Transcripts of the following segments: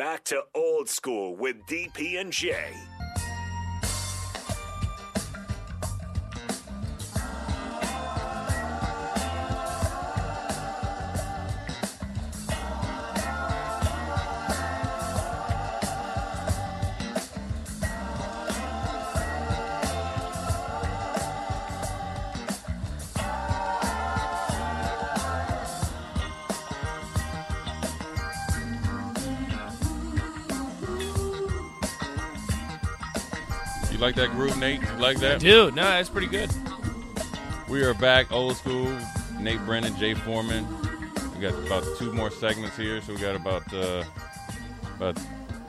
back to old school with DP and J. Like that groove, Nate? You like that? Dude, no, that's pretty good. We are back, old school. Nate Brennan, Jay Foreman. We got about two more segments here, so we got about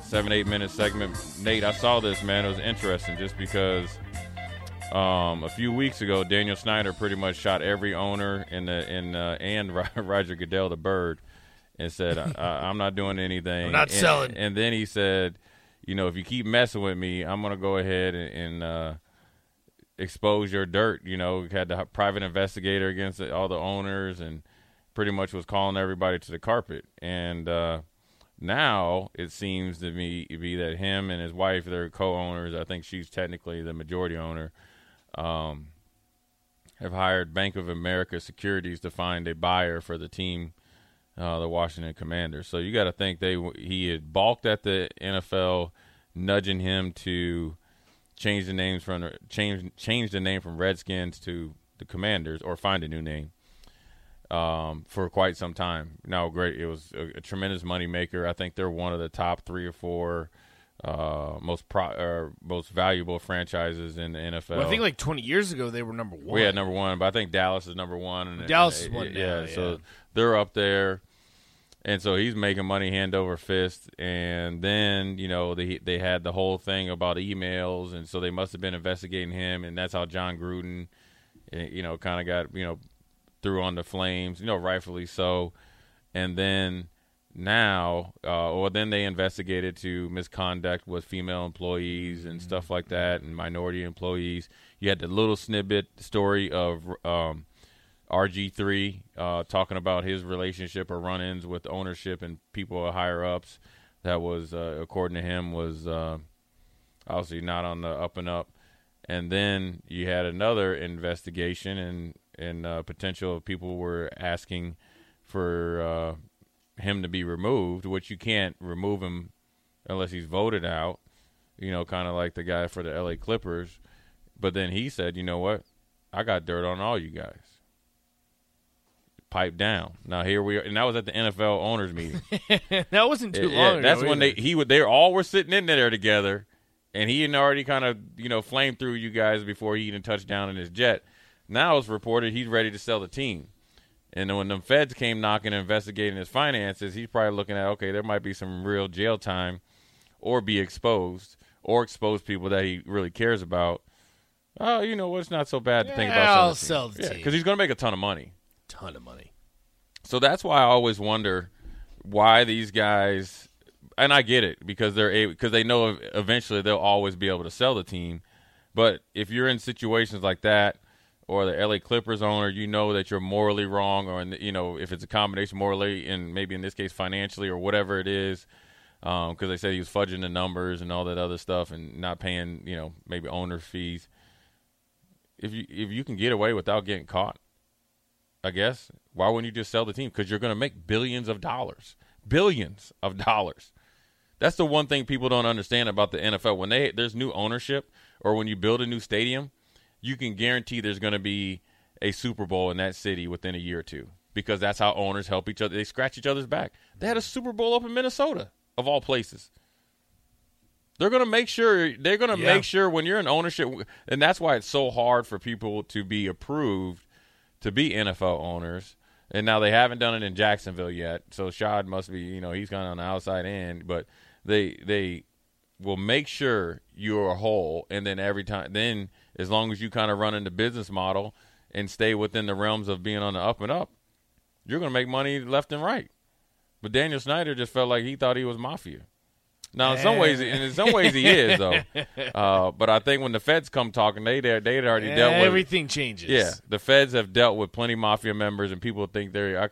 7-8 minute segment. Nate, I saw this, man. It was interesting just because a few weeks ago, Daniel Snyder pretty much shot every owner and Roger Goodell, the bird, and said, I'm not doing anything. I'm not selling. And then he said, you know, if you keep messing with me, I'm going to go ahead and expose your dirt. You know, we had the private investigator against all the owners and pretty much was calling everybody to the carpet. And now it seems to me to be that him and his wife, they're co-owners. I think she's technically the majority owner, have hired Bank of America Securities to find a buyer for the team, the Washington Commanders. So you got to think he had balked at the NFL nudging him to change the name from Redskins to the Commanders or find a new name for quite some time. Now, great, it was a tremendous moneymaker. I think they're one of the top 3 or 4 most valuable franchises in the NFL. Well, I think like 20 years ago they were number one. We had number one, but I think Dallas is number one. And Dallas is one. Yeah, so they're up there, and so he's making money hand over fist. And then you know they had the whole thing about emails, and so they must have been investigating him, and that's how John Gruden, you know, kind of got threw on the flames, rightfully so, and then. Now, then they investigated to misconduct with female employees and stuff like that and minority employees. You had the little snippet story of RG3 talking about his relationship or run-ins with ownership and people higher-ups that was, according to him, was obviously not on the up-and-up. And then you had another investigation and potential people were asking for him to be removed, which you can't remove him unless he's voted out, kind of like the guy for the LA Clippers. But then he said, you know what? I got dirt on all you guys. Pipe down. Now here we are. And that was at the NFL owners meeting. That wasn't too long ago. That's when they all were sitting in there together, and he had already kind of, flamed through you guys before he even touched down in his jet. Now it's reported he's ready to sell the team. And then when them feds came knocking and investigating his finances, he's probably looking at, okay, there might be some real jail time or be exposed or expose people that he really cares about. Oh, it's not so bad to think about. I'll sell the team. Because he's going to make a ton of money. So that's why I always wonder why these guys – and I get it because they know eventually they'll always be able to sell the team. But if you're in situations like that, or the LA Clippers owner, that you're morally wrong, or, if it's a combination morally and maybe in this case financially or whatever it is, because they said he was fudging the numbers and all that other stuff and not paying, maybe owner fees. If you can get away without getting caught, I guess, why wouldn't you just sell the team? Because you're going to make billions of dollars. Billions of dollars. That's the one thing people don't understand about the NFL. When there's new ownership or when you build a new stadium, you can guarantee there's going to be a Super Bowl in that city within a year or two because that's how owners help each other. They scratch each other's back. They had a Super Bowl up in Minnesota, of all places. They're going to make sure when you're in ownership, and that's why it's so hard for people to be approved to be NFL owners. And now they haven't done it in Jacksonville yet, so Shad must be, he's kind of on the outside end, but they will make sure you're whole, and then every time, then as long as you kind of run in the business model and stay within the realms of being on the up and up, you're going to make money left and right. But Daniel Snyder just felt like he thought he was mafia. Now, in some ways, he is though. But I think when the feds come talking, they had already dealt with everything. Changes. Yeah, the feds have dealt with plenty of mafia members, and people think they're.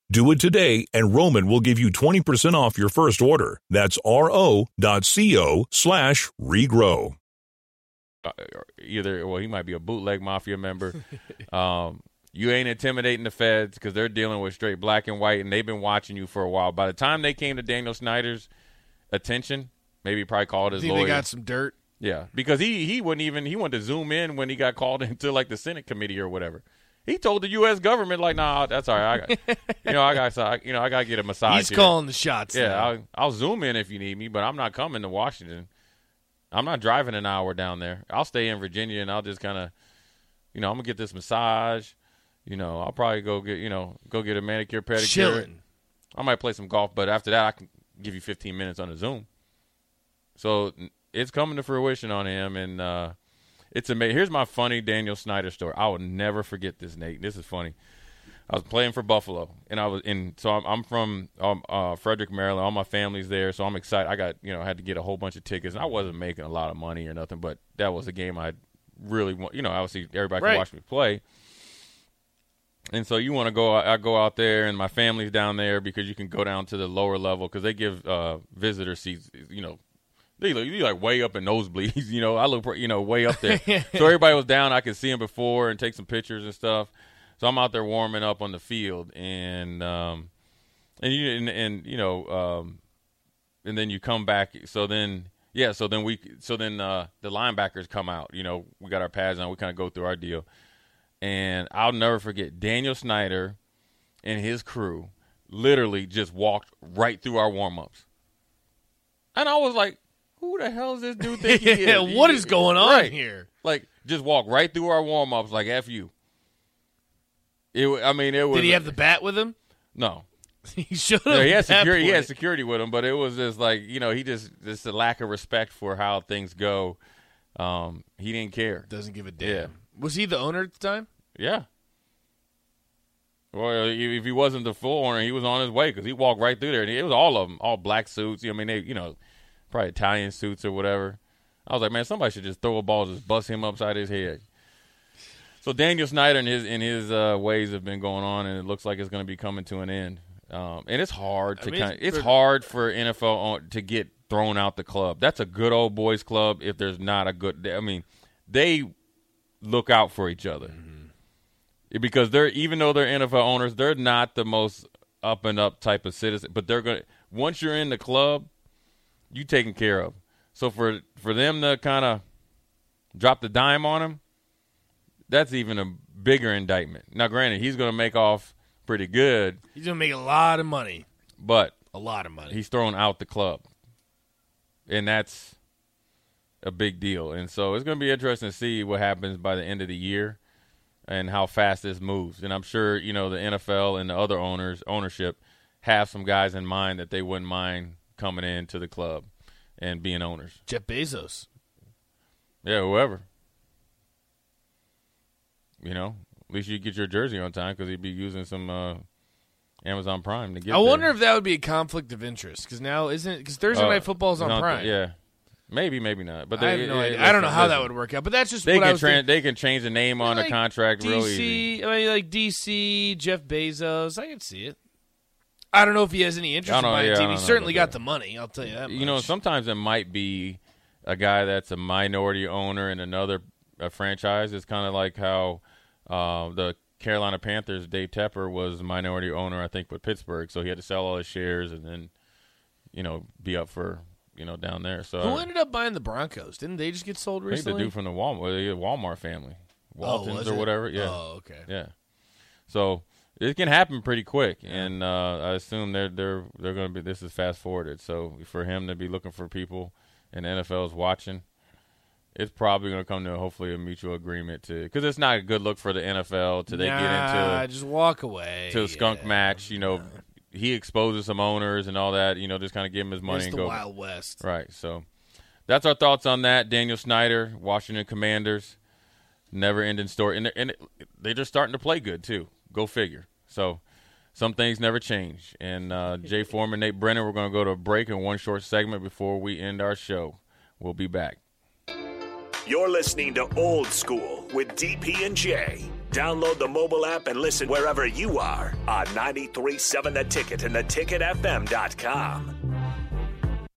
Do it today, and Roman will give you 20% off your first order. That's ro.co/regrow. Either, well, he might be a bootleg mafia member. You ain't intimidating the feds because they're dealing with straight black and white, and they've been watching you for a while. By the time they came to Daniel Snyder's attention, maybe he probably called his lawyer. They got some dirt. Yeah, because he wouldn't even – he wanted to zoom in when he got called into, like, the Senate committee or whatever. He told the U.S. government, like, nah, that's all right. I got to get a massage. He's here. Calling the shots. Yeah, I'll zoom in if you need me, but I'm not coming to Washington. I'm not driving an hour down there. I'll stay in Virginia, and I'll just kind of, I'm going to get this massage. I'll probably go get a manicure, pedicure. Chilling. I might play some golf, but after that, I can give you 15 minutes on a Zoom. So it's coming to fruition on him, and it's amazing. Here's my funny Daniel Snyder story. I will never forget this, Nate. This is funny. I was playing for Buffalo, and I'm from Frederick, Maryland. All my family's there, so I'm excited. I got had to get a whole bunch of tickets, and I wasn't making a lot of money or nothing, but that was a game I really want. Obviously everybody can watch me play, and so you want to go. I go out there, and my family's down there because you can go down to the lower level because they give visitor seats. You like way up in nosebleeds, I look, way up there. So everybody was down. I could see them before and take some pictures and stuff. So I'm out there warming up on the field, and then you come back. So then the linebackers come out. We got our pads on. We kind of go through our deal, and I'll never forget Daniel Snyder and his crew literally just walked right through our warm ups, and I was like, who the hell is this dude thinking he is? What is going on here? Like, just walk right through our warm-ups like F you. It was. Did he have the bat with him? No. He should have. No, he had security with him, but it was just like, he just a lack of respect for how things go. He didn't care. Doesn't give a damn. Yeah. Was he the owner at the time? Yeah. Well, if he wasn't the full owner, he was on his way because he walked right through there. And it was all of them, all black suits. Probably Italian suits or whatever. I was like, man, somebody should just throw a ball, just bust him upside his head. So Daniel Snyder and his ways have been going on, and it looks like it's going to be coming to an end. And it's hard hard for NFL to get thrown out the club. That's a good old boys club. If there's not a good, they look out for each other because even though they're NFL owners, they're not the most up and up type of citizen. But they're going to, once you're in the club, you taken care of. So for them to kind of drop the dime on him, that's even a bigger indictment. Now, granted, he's going to make off pretty good. He's going to make a lot of money. But a lot of money. He's thrown out the club. And that's a big deal. And so it's going to be interesting to see what happens by the end of the year and how fast this moves. And I'm sure, the NFL and the other ownership have some guys in mind that they wouldn't mind coming into the club and being owners. Jeff Bezos. Yeah, whoever. At least you get your jersey on time because he'd be using some Amazon Prime to get I wonder if that would be a conflict of interest because now isn't – because Thursday Night Football is on Prime. Yeah. Maybe not. But I have no idea. I don't know how that would work out, but that's just what I was thinking. They can change the name on the contract real easy. DC, Jeff Bezos, I can see it. I don't know if he has any interest in buying a team. He certainly got the money, I'll tell you that much. Sometimes it might be a guy that's a minority owner in a franchise. It's kind of like how the Carolina Panthers, Dave Tepper, was a minority owner, I think, with Pittsburgh. So he had to sell all his shares and then, be up for you know, down there. So who ended up buying the Broncos? Didn't they just get sold recently? I think the dude from the Walmart family. Waltons or whatever. Yeah. Oh, okay. Yeah. So it can happen pretty quick, and I assume they're going to be. This is fast forwarded, so for him to be looking for people, and the NFL is watching. It's probably going to come to hopefully a mutual agreement to, because it's not a good look for the NFL to get into just walk away to a skunk match. You know, he exposes some owners and all that. You know, just kind of give him his money and go. It's the Wild West, right? So that's our thoughts on that. Daniel Snyder, Washington Commanders, never-ending story, and they're just starting to play good too. Go figure. So some things never change. And Jay Foreman, Nate Brennan, we're going to go to a break in one short segment before we end our show. We'll be back. You're listening to Old School with DP and J. Download the mobile app and listen wherever you are on 93.7 The Ticket and theticketfm.com.